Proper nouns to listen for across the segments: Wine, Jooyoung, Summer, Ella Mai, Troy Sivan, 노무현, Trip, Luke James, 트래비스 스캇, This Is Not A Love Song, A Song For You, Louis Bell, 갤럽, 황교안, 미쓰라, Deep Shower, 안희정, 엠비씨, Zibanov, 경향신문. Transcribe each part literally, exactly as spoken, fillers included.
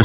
잠들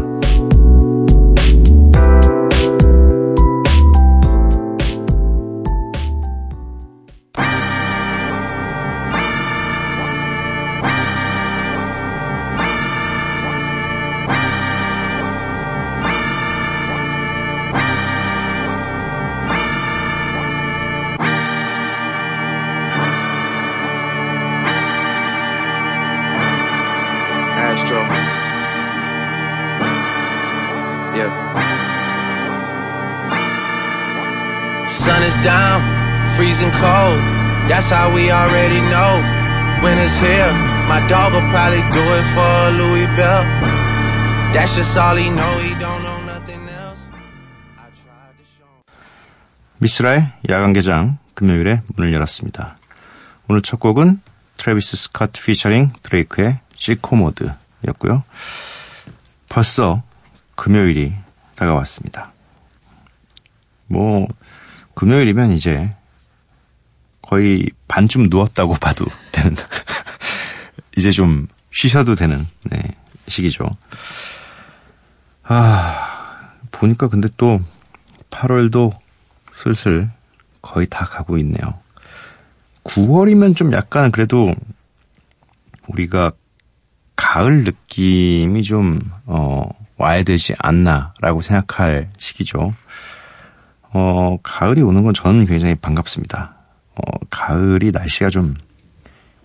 That's how we already know winter's here. My dog will probably do it for Louis Bell. That's just all he know. He don't know nothing else. I tried to show him. 미쓰라의 야간 개장 금요일에 문을 열었습니다. 오늘 첫 곡은 트래비스 스캇 피처링 드레이크의 Cocoa Mode였고요. 벌써 금요일이 다가왔습니다. 뭐 금요일이면 이제 거의 반쯤 누웠다고 봐도 되는 이제 좀 쉬셔도 되는 네, 시기죠. 아 보니까 근데 또 팔월도 슬슬 거의 다 가고 있네요. 구월이면 좀 약간 그래도 우리가 가을 느낌이 좀 어, 와야 되지 않나라고 생각할 시기죠. 어, 가을이 오는 건 저는 굉장히 반갑습니다. 어, 가을이 날씨가 좀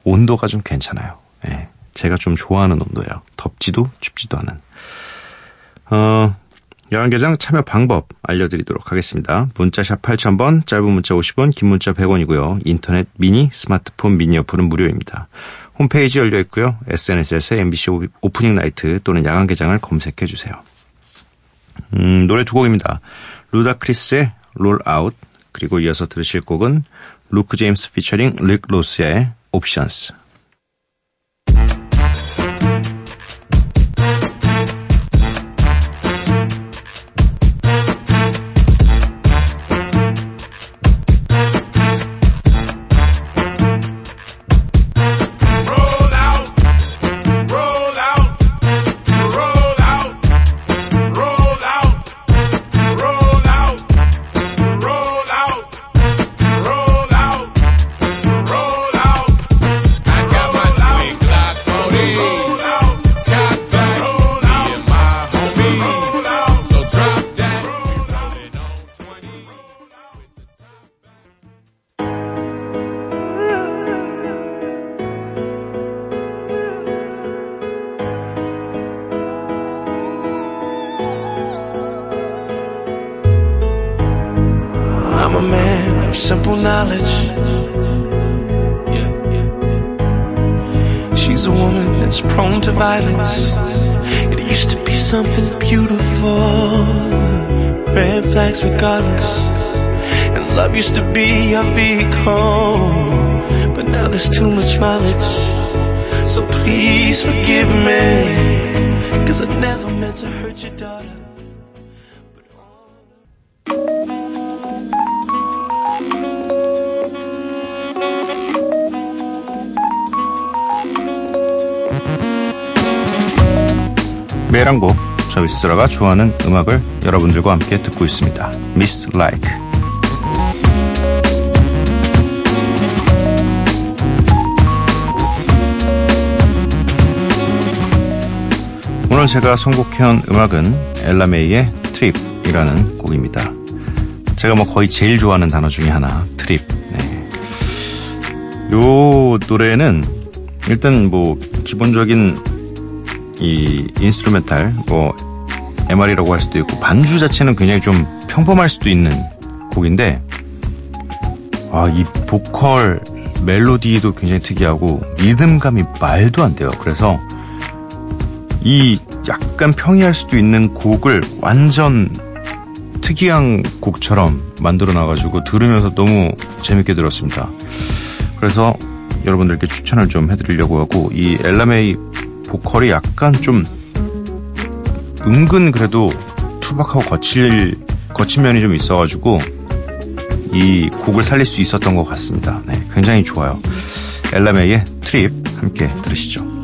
온도가 좀 괜찮아요. 예, 제가 좀 좋아하는 온도예요. 덥지도 춥지도 않은. 어, 야간개장 참여 방법 알려드리도록 하겠습니다. 문자샵 팔천 번, 짧은 문자 오십 원, 긴 문자 백 원이고요. 인터넷 미니, 스마트폰 미니 어플은 무료입니다. 홈페이지 열려있고요. 에스엔에스에서 엠비씨 오프닝 나이트 또는 야간개장을 검색해주세요. 음, 노래 두 곡입니다. 루다크리스의 롤아웃, 그리고 이어서 들으실 곡은 루크 제임스 피처링 릭 로스의 옵션스. Simple knowledge. Yeah, yeah. She's a woman that's prone to violence. It used to be something beautiful. Red flags regardless. And love used to be a vehicle. But now there's too much mileage. So please forgive me. Cause I never meant to hurt your daughter. 매일 한 곡, 저 미쓰라가 좋아하는 음악을 여러분들과 함께 듣고 있습니다. Miss Like. 오늘 제가 선곡해온 음악은 엘라 메이의 Trip이라는 곡입니다. 제가 뭐 거의 제일 좋아하는 단어 중에 하나, Trip. 네. 요 노래는 일단 뭐 기본적인 이 인스트루멘탈 뭐 엠알이라고 할 수도 있고 반주 자체는 굉장히 좀 평범할 수도 있는 곡인데 아, 이 보컬 멜로디도 굉장히 특이하고 리듬감이 말도 안 돼요. 그래서 이 약간 평이할 수도 있는 곡을 완전 특이한 곡처럼 만들어 놔가지고 들으면서 너무 재밌게 들었습니다. 그래서 여러분들께 추천을 좀 해드리려고 하고 이 엘라 메이 보컬이 약간 좀 은근 그래도 투박하고 거칠, 거친 면이 좀 있어가지고 이 곡을 살릴 수 있었던 것 같습니다. 네, 굉장히 좋아요. 엘라메이의 트립 함께 들으시죠.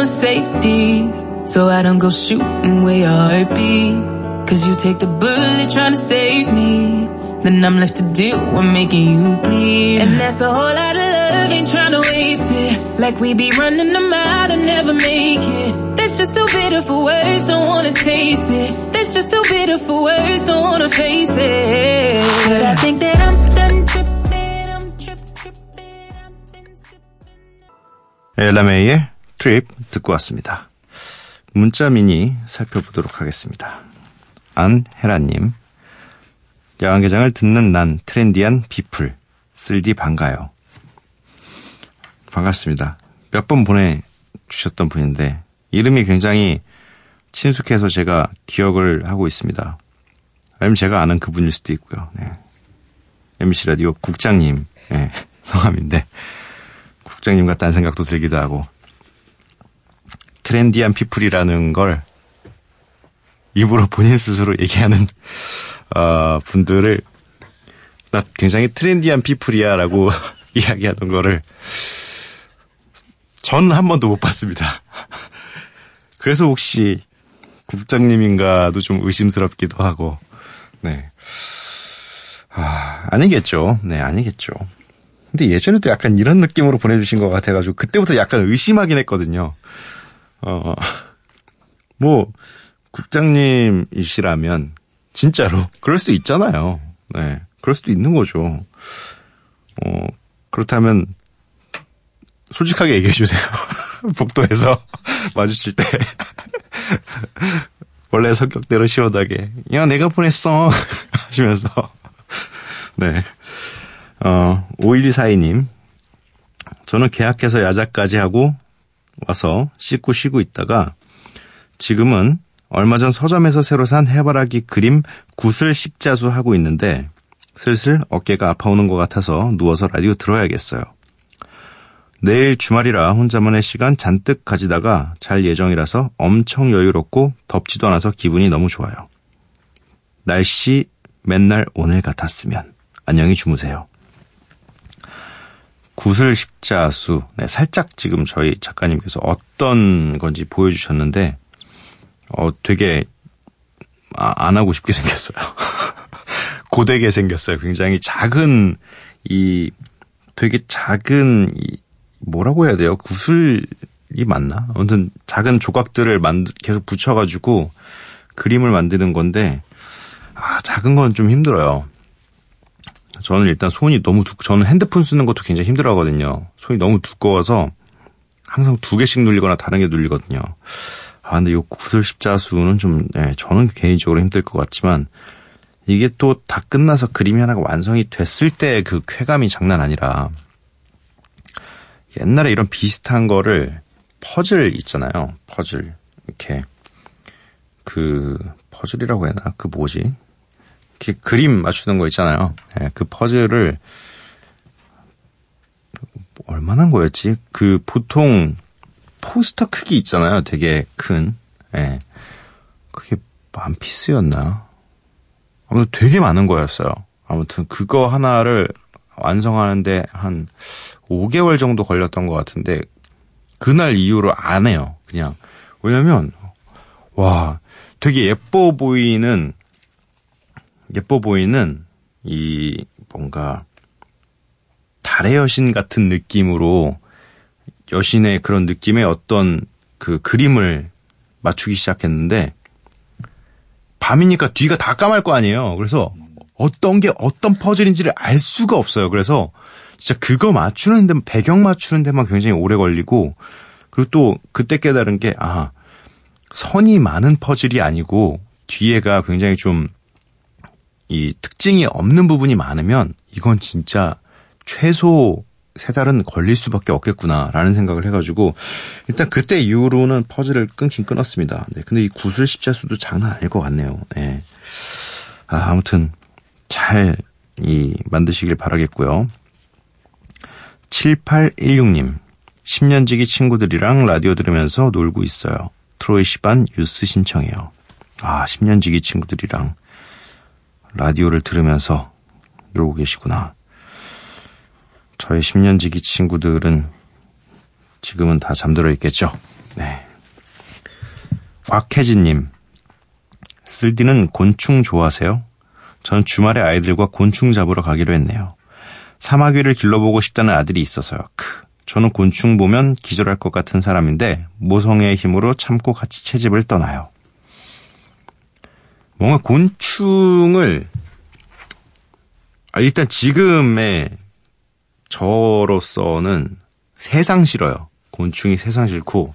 Safety, so I don't go shooting where your heart be. Cause you take the bullet trying to save me, then I'm left to deal with making you bleed. And that's a whole lot of love, ain't trying to waste it. Like we be running them out and never make it. That's just too bitter for words, don't wanna taste it. That's just too bitter for words, don't wanna face it. But I think that I'm done tripping, I'm tripping, tripping, I'm been skipping. Ella Mai 트립 듣고 왔습니다. 문자 미니 살펴보도록 하겠습니다. 안혜라님, 야간개장을 듣는 난 트렌디한 비풀 쓸디 반가요. 반갑습니다. 몇 번 보내주셨던 분인데 이름이 굉장히 친숙해서 제가 기억을 하고 있습니다. 아니면 제가 아는 그분일 수도 있고요. 네. 엠비씨 라디오 국장님, 네, 성함인데 국장님 같다는 생각도 들기도 하고, 트렌디한 피플이라는 걸 입으로 본인 스스로 얘기하는 어, 분들을 나 굉장히 트렌디한 피플이야 라고 이야기하던 거를 전 한 번도 못 봤습니다. 그래서 혹시 국장님인가도 좀 의심스럽기도 하고. 네. 아, 아니겠죠. 네, 아니겠죠. 근데 예전에도 약간 이런 느낌으로 보내주신 것 같아가지고 그때부터 약간 의심하긴 했거든요. 어, 뭐, 국장님이시라면, 진짜로, 그럴 수도 있잖아요. 네, 그럴 수도 있는 거죠. 어, 그렇다면, 솔직하게 얘기해주세요. 복도에서 마주칠 때. 원래 성격대로 시원하게, 야, 내가 보냈어. 하시면서. 네. 어, 오일이사이님, 저는 계약해서 야자까지 하고, 와서 씻고 쉬고 있다가 지금은 얼마 전 서점에서 새로 산 해바라기 그림 구슬 십자수 하고 있는데 슬슬 어깨가 아파오는 것 같아서 누워서 라디오 들어야겠어요. 내일 주말이라 혼자만의 시간 잔뜩 가지다가 잘 예정이라서 엄청 여유롭고 덥지도 않아서 기분이 너무 좋아요. 날씨 맨날 오늘 같았으면. 안녕히 주무세요. 구슬 십자수. 네, 살짝 지금 저희 작가님께서 어떤 건지 보여주셨는데, 어, 되게, 아, 안 하고 싶게 생겼어요. 고되게 생겼어요. 굉장히 작은, 이, 되게 작은, 이, 뭐라고 해야 돼요? 구슬이 맞나? 아무튼 작은 조각들을 만들, 계속 붙여가지고 그림을 만드는 건데, 아, 작은 건 좀 힘들어요. 저는 일단 손이 너무 두, 저는 핸드폰 쓰는 것도 굉장히 힘들어 하거든요. 손이 너무 두꺼워서 항상 두 개씩 눌리거나 다른 게 눌리거든요. 아, 근데 요 구슬 십자수는 좀, 예, 저는 개인적으로 힘들 것 같지만, 이게 또 다 끝나서 그림이 하나가 완성이 됐을 때 그 쾌감이 장난 아니라, 옛날에 이런 비슷한 거를, 퍼즐 있잖아요. 퍼즐. 이렇게. 그, 퍼즐이라고 해야 되나? 그 뭐지? 이렇게 그림 맞추는 거 있잖아요. 네, 그 퍼즐을 얼마나 한 거였지? 그 보통 포스터 크기 있잖아요. 되게 큰. 네. 그게 만 피스였나? 아무튼 되게 많은 거였어요. 아무튼 그거 하나를 완성하는데 한 오 개월 정도 걸렸던 것 같은데 그날 이후로 안 해요. 그냥. 왜냐면 와, 되게 예뻐 보이는 예뻐 보이는 이 뭔가 달의 여신 같은 느낌으로 여신의 그런 느낌의 어떤 그 그림을 맞추기 시작했는데 밤이니까 뒤가 다 까말 거 아니에요. 그래서 어떤 게 어떤 퍼즐인지를 알 수가 없어요. 그래서 진짜 그거 맞추는 데만 배경 맞추는 데만 굉장히 오래 걸리고 그리고 또 그때 깨달은 게 아, 선이 많은 퍼즐이 아니고 뒤에가 굉장히 좀 이 특징이 없는 부분이 많으면 이건 진짜 최소 세 달은 걸릴 수밖에 없겠구나라는 생각을 해가지고 일단 그때 이후로는 퍼즐을 끊긴 끊었습니다. 네, 근데 이 구슬 십자수도 장난 아닐 것 같네요. 네. 아, 아무튼 잘 이 만드시길 바라겠고요. 칠팔일육 님, 십 년지기 친구들이랑 라디오 들으면서 놀고 있어요. 트로이 시반 뉴스 신청해요. 아, 십 년지기 친구들이랑 라디오를 들으면서 놀고 계시구나. 저의 십 년지기 친구들은 지금은 다 잠들어 있겠죠. 네. 곽혜진님, 쓸디는 곤충 좋아하세요? 전 주말에 아이들과 곤충 잡으러 가기로 했네요. 사마귀를 길러보고 싶다는 아들이 있어서요. 크. 저는 곤충 보면 기절할 것 같은 사람인데 모성애의 힘으로 참고 같이 채집을 떠나요. 뭔가 곤충을 아, 일단 지금의 저로서는 세상 싫어요. 곤충이 세상 싫고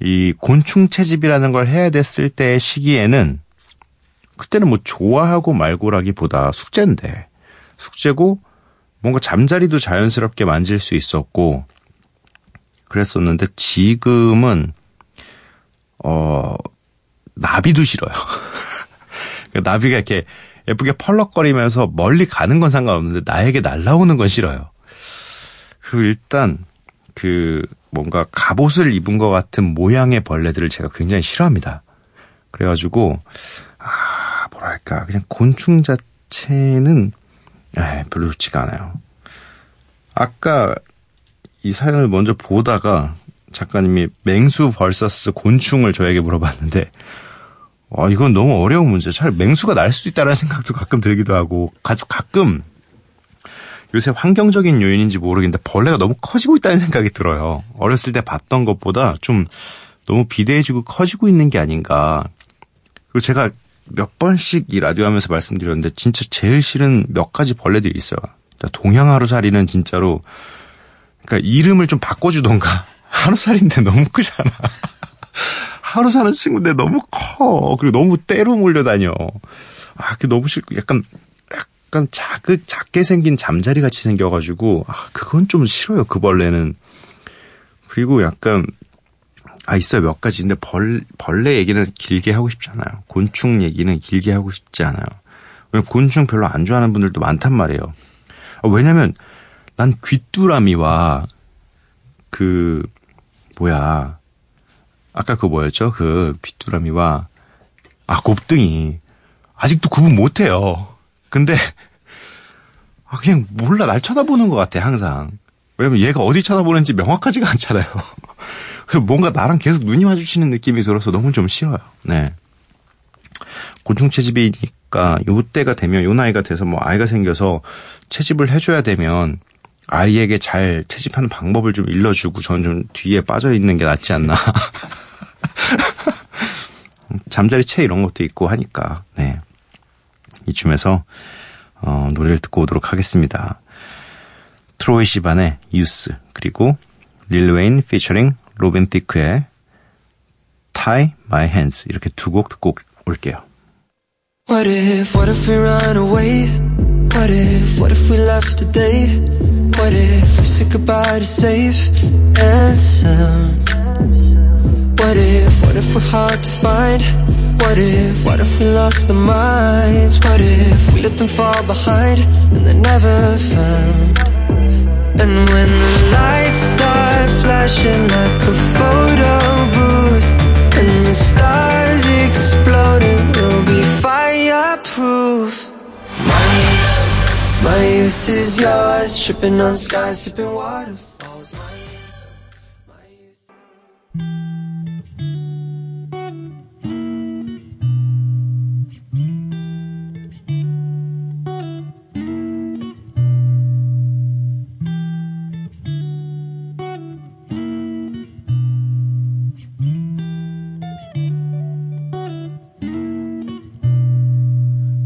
이 곤충 채집이라는 걸 해야 됐을 때의 시기에는 그때는 뭐 좋아하고 말고라기보다 숙제인데 숙제고 뭔가 잠자리도 자연스럽게 만질 수 있었고 그랬었는데 지금은 어 나비도 싫어요. 나비가 이렇게 예쁘게 펄럭거리면서 멀리 가는 건 상관없는데 나에게 날아오는 건 싫어요. 그리고 일단 그 뭔가 갑옷을 입은 것 같은 모양의 벌레들을 제가 굉장히 싫어합니다. 그래가지고 아 뭐랄까 그냥 곤충 자체는 에, 별로 좋지가 않아요. 아까 이 사연을 먼저 보다가 작가님이 맹수 vs 곤충을 저에게 물어봤는데 아, 이건 너무 어려운 문제. 잘 맹수가 날 수도 있다는 생각도 가끔 들기도 하고 가, 가끔 요새 환경적인 요인인지 모르겠는데 벌레가 너무 커지고 있다는 생각이 들어요. 어렸을 때 봤던 것보다 좀 너무 비대해지고 커지고 있는 게 아닌가. 그리고 제가 몇 번씩 이 라디오 하면서 말씀드렸는데 진짜 제일 싫은 몇 가지 벌레들이 있어요. 동양하루살이는 진짜로 그러니까 이름을 좀 바꿔주던가. 하루살인데 너무 크잖아. 하루 사는 친구인데 너무 커. 그리고 너무 때로 몰려다녀. 아, 그게 너무 싫고 약간 약간 작은 작게 생긴 잠자리 같이 생겨가지고 아 그건 좀 싫어요. 그 벌레는. 그리고 약간 아 있어요 몇 가지. 근데 벌 벌레 얘기는 길게 하고 싶지 않아요. 곤충 얘기는 길게 하고 싶지 않아요. 왜냐면 곤충 별로 안 좋아하는 분들도 많단 말이에요. 아, 왜냐면 난 귀뚜라미와 그 뭐야. 아까 그 뭐였죠? 그 귀뚜라미와 아 곱등이 아직도 구분 못해요. 근데 아 그냥 몰라 날 쳐다보는 것 같아 항상. 왜냐면 얘가 어디 쳐다보는지 명확하지가 않잖아요. 그래서 뭔가 나랑 계속 눈이 마주치는 느낌이 들어서 너무 좀 싫어요. 네. 곤충 채집이니까 요 때가 되면 요 나이가 돼서 뭐 아이가 생겨서 채집을 해줘야 되면 아이에게 잘 채집하는 방법을 좀 일러주고 저는 좀 뒤에 빠져있는 게 낫지 않나. 잠자리 채 이런 것도 있고 하니까 네 이쯤에서 어, 노래를 듣고 오도록 하겠습니다. 트로이 시반의 유스 그리고 릴 웨인 피처링 로빈 티크의 Tie My Hands 이렇게 두 곡 듣고 올게요. What if, what if we run away? What if, what if we left today? What if we said goodbye to safe and sound? What if, what if we're hard to find? What if, what if we lost our minds? What if we let them fall behind and they're never found? And when the lights start flashing like a photo booth and the stars exploding, we'll be fireproof. My youth is yours, tripping on skies, sipping waterfalls. My youth, my youth.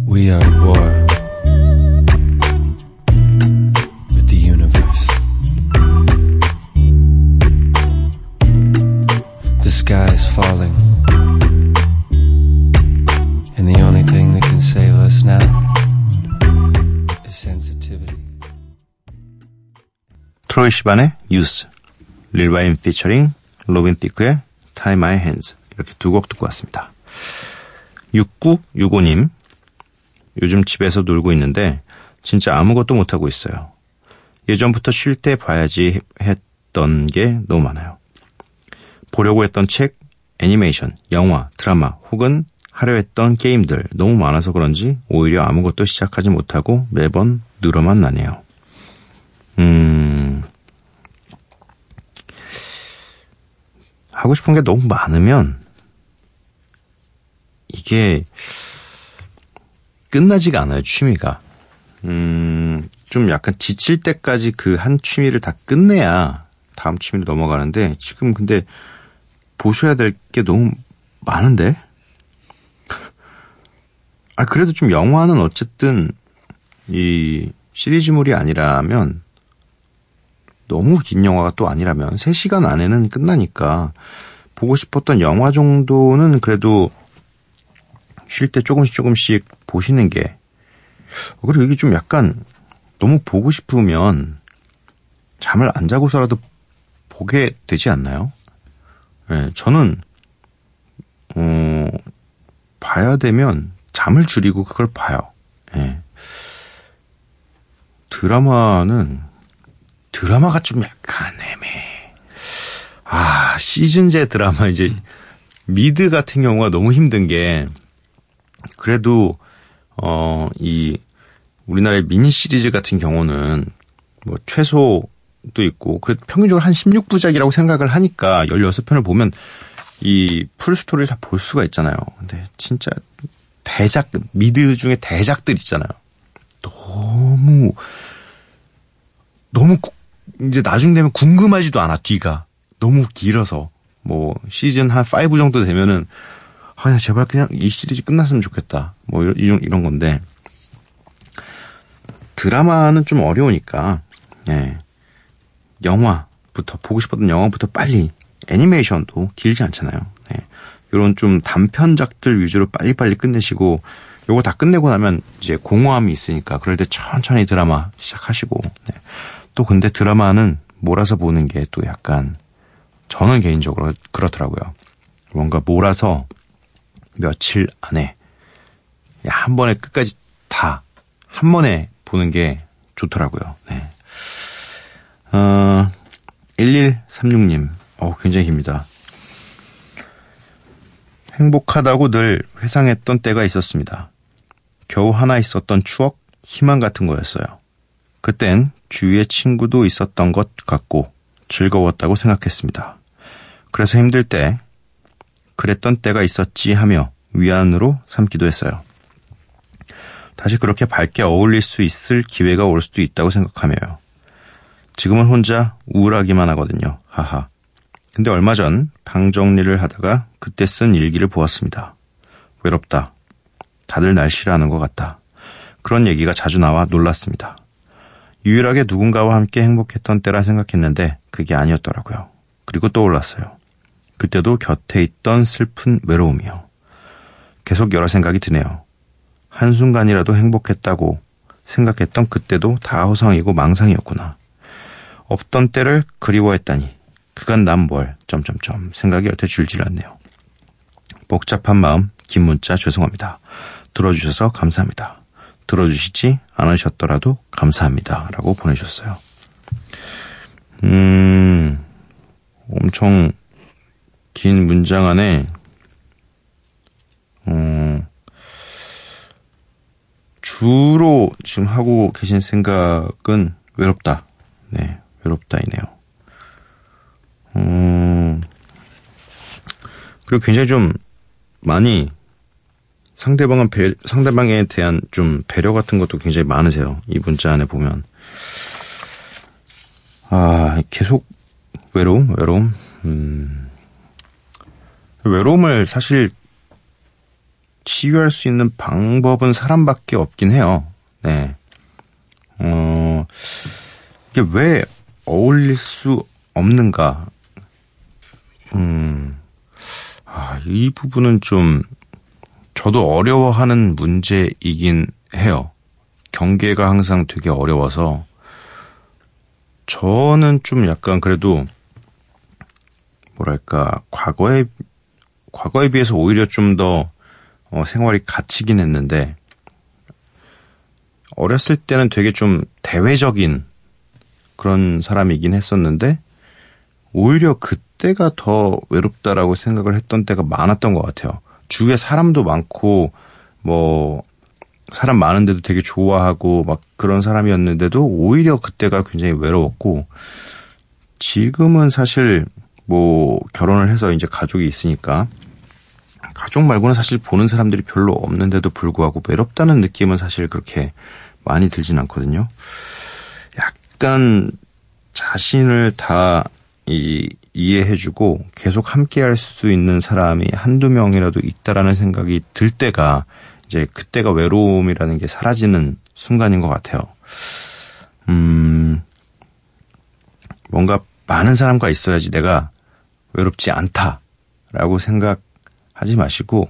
We are at war. 트로이 시반의 유스, 릴 와인 피처링 로빈 티크의 Tie My Hands 이렇게 두 곡 듣고 왔습니다. 육구육오 님 요즘 집에서 놀고 있는데 진짜 아무것도 못하고 있어요. 예전부터 쉴 때 봐야지 했던 게 너무 많아요. 보려고 했던 책, 애니메이션, 영화, 드라마 혹은 하려 했던 게임들 너무 많아서 그런지 오히려 아무것도 시작하지 못하고 매번 늘어만 나네요. 음... 하고 싶은 게 너무 많으면 이게 끝나지가 않아요, 취미가. 음, 좀 약간 지칠 때까지 그 한 취미를 다 끝내야 다음 취미로 넘어가는데 지금 근데 보셔야 될 게 너무 많은데? 아, 그래도 좀 영화는 어쨌든 이 시리즈물이 아니라면 너무 긴 영화가 또 아니라면 세 시간 안에는 끝나니까 보고 싶었던 영화 정도는 그래도 쉴 때 조금씩 조금씩 보시는 게, 그리고 이게 좀 약간 너무 보고 싶으면 잠을 안 자고서라도 보게 되지 않나요? 네, 저는 어, 봐야 되면 잠을 줄이고 그걸 봐요. 네. 드라마는 드라마가 좀 약간 애매해. 아, 시즌제 드라마 이제 미드 같은 경우가 너무 힘든 게 그래도 어, 이 우리나라의 미니 시리즈 같은 경우는 뭐 최소도 있고 그래도 평균적으로 한 십육 부작이라고 생각을 하니까 십육 편을 보면 이 풀 스토리를 다 볼 수가 있잖아요. 근데 진짜 대작 미드 중에 대작들 있잖아요. 너무 너무 이제 나중 되면 궁금하지도 않아. 뒤가 너무 길어서 뭐 시즌 한 오 정도 되면은 아 제발 그냥 이 시리즈 끝났으면 좋겠다 뭐 이런 이런 건데 드라마는 좀 어려우니까 예. 영화부터 보고 싶었던 영화부터 빨리 애니메이션도 길지 않잖아요. 예. 이런 좀 단편작들 위주로 빨리빨리 끝내시고 요거 다 끝내고 나면 이제 공허함이 있으니까 그럴 때 천천히 드라마 시작하시고 네. 또 근데 드라마는 몰아서 보는 게 또 약간 저는 개인적으로 그렇더라고요. 뭔가 몰아서 며칠 안에 야, 한 번에 끝까지 다 한 번에 보는 게 좋더라고요. 네. 어, 일일삼육 님 어, 굉장히 깁니다. 행복하다고 늘 회상했던 때가 있었습니다. 겨우 하나 있었던 추억, 희망 같은 거였어요. 그땐 주위에 친구도 있었던 것 같고 즐거웠다고 생각했습니다. 그래서 힘들 때 그랬던 때가 있었지 하며 위안으로 삼기도 했어요. 다시 그렇게 밝게 어울릴 수 있을 기회가 올 수도 있다고 생각하며요. 지금은 혼자 우울하기만 하거든요. 하하. 근데 얼마 전 방 정리를 하다가 그때 쓴 일기를 보았습니다. 외롭다. 다들 날 싫어하는 것 같다. 그런 얘기가 자주 나와 놀랐습니다. 유일하게 누군가와 함께 행복했던 때라 생각했는데 그게 아니었더라고요. 그리고 떠올랐어요. 그때도 곁에 있던 슬픈 외로움이요. 계속 여러 생각이 드네요. 한순간이라도 행복했다고 생각했던 그때도 다 허상이고 망상이었구나. 없던 때를 그리워했다니. 그간 난 뭘, 점점점, 생각이 여태 줄질 않네요. 복잡한 마음, 긴 문자 죄송합니다. 들어주셔서 감사합니다. 들어주시지 않으셨더라도 감사합니다. 라고 보내주셨어요. 음, 엄청 긴 문장 안에, 어, 주로 지금 하고 계신 생각은 외롭다. 네, 외롭다이네요. 음, 그리고 굉장히 좀 많이 상대방은 배, 상대방에 대한 좀 배려 같은 것도 굉장히 많으세요. 이 문자 안에 보면. 아, 계속 외로움, 외로움. 음, 외로움을 사실 치유할 수 있는 방법은 사람밖에 없긴 해요. 네. 어, 이게 왜 어울릴 수 없는가? 음, 아, 이 부분은 좀 저도 어려워하는 문제이긴 해요. 경계가 항상 되게 어려워서 저는 좀 약간 그래도 뭐랄까 과거에 과거에 비해서 오히려 좀 더 어, 생활이 갇히긴 했는데 어렸을 때는 되게 좀 대외적인 그런 사람이긴 했었는데 오히려 그때가 더 외롭다라고 생각을 했던 때가 많았던 것 같아요. 주위에 사람도 많고 뭐 사람 많은데도 되게 좋아하고 막 그런 사람이었는데도 오히려 그때가 굉장히 외로웠고 지금은 사실 뭐 결혼을 해서 이제 가족이 있으니까 가족 말고는 사실 보는 사람들이 별로 없는데도 불구하고 외롭다는 느낌은 사실 그렇게 많이 들진 않거든요. 약간 자신을 다 이, 이해해주고 계속 함께할 수 있는 사람이 한두 명이라도 있다라는 생각이 들 때가 이제 그때가 외로움이라는 게 사라지는 순간인 것 같아요. 음, 뭔가 많은 사람과 있어야지 내가 외롭지 않다라고 생각하지 마시고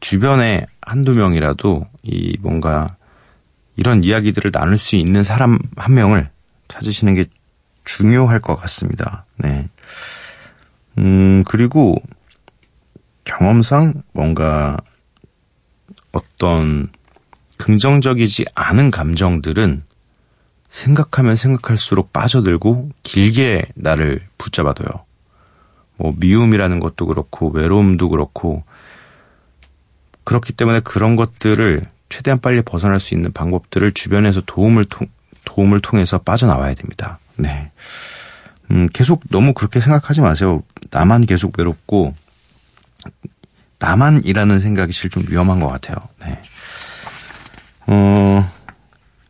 주변에 한두 명이라도 이 뭔가 이런 이야기들을 나눌 수 있는 사람 한 명을 찾으시는 게 중요할 것 같습니다. 네. 음, 그리고 경험상 뭔가 어떤 긍정적이지 않은 감정들은 생각하면 생각할수록 빠져들고 길게 나를 붙잡아둬요. 뭐 미움이라는 것도 그렇고 외로움도 그렇고 그렇기 때문에 그런 것들을 최대한 빨리 벗어날 수 있는 방법들을 주변에서 도움을 통, 도움을 통해서 빠져나와야 됩니다. 네. 음, 계속 너무 그렇게 생각하지 마세요. 나만 계속 외롭고 나만이라는 생각이 사실 좀 위험한 것 같아요. 네. 어,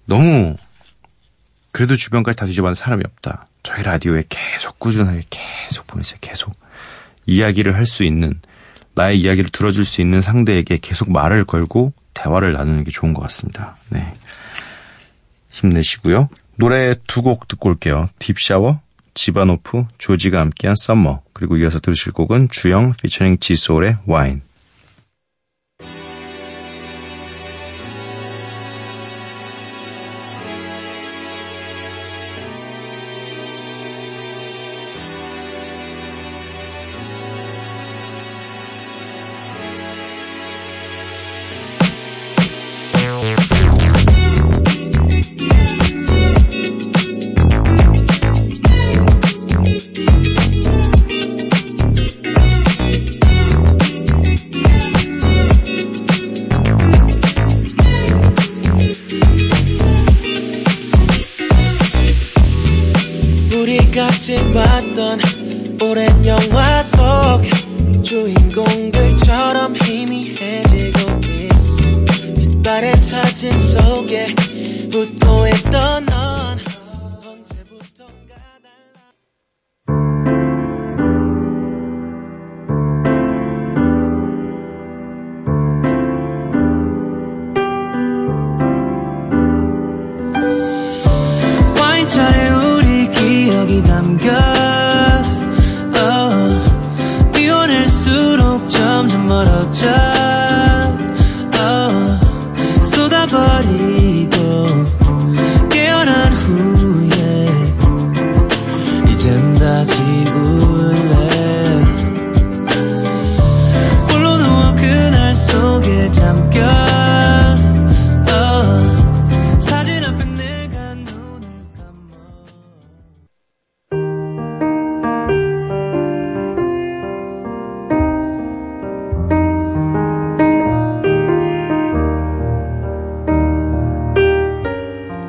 너무 그래도 주변까지 다 뒤져봤는데 사람이 없다. 저희 라디오에 계속 꾸준하게 계속 보내세요. 계속 이야기를 할 수 있는 나의 이야기를 들어줄 수 있는 상대에게 계속 말을 걸고 대화를 나누는 게 좋은 것 같습니다. 네. 힘내시고요. 노래 두 곡 듣고 올게요. 딥샤워, 지바노프, 조지가 함께한 썸머. 그리고 이어서 들으실 곡은 주영 피처링 지소울의 와인.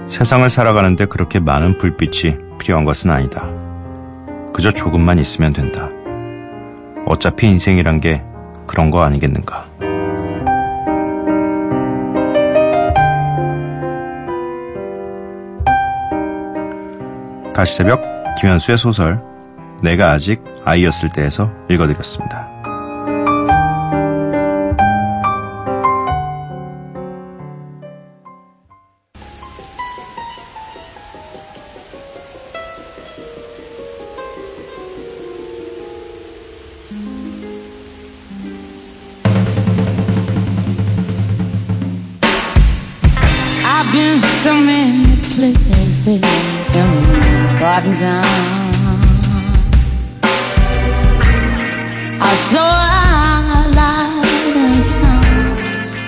세상을 살아가는데 그렇게 많은 불빛이 필요한 것은 아니다. 그저 조금만 있으면 된다. 어차피 인생이란 게 그런 거 아니겠는가. 다시 새벽 김현수의 소설 내가 아직 아이였을 때에서 읽어드렸습니다.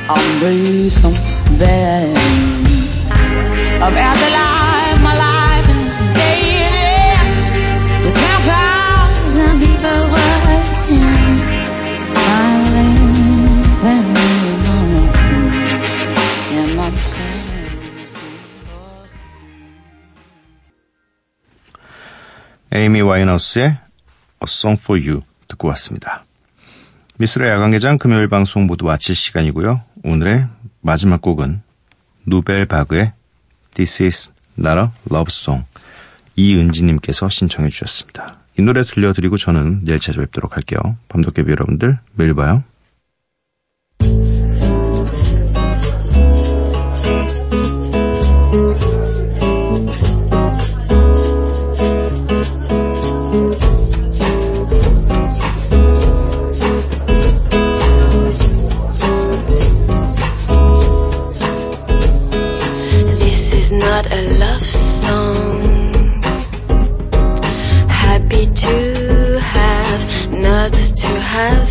On the reason that 에이미 와인하우스의 A Song For You 듣고 왔습니다. 미쓰라 야간개장 금요일 방송 모두 마칠 시간이고요. 오늘의 마지막 곡은 누벨 바그의 This Is Not A Love Song, 이은지님께서 신청해 주셨습니다. 이 노래 들려드리고 저는 내일 찾아뵙도록 할게요. 밤도깨비 여러분들 매일 봐요.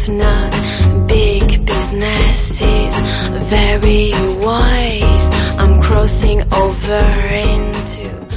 Not big business is very wise. I'm crossing over into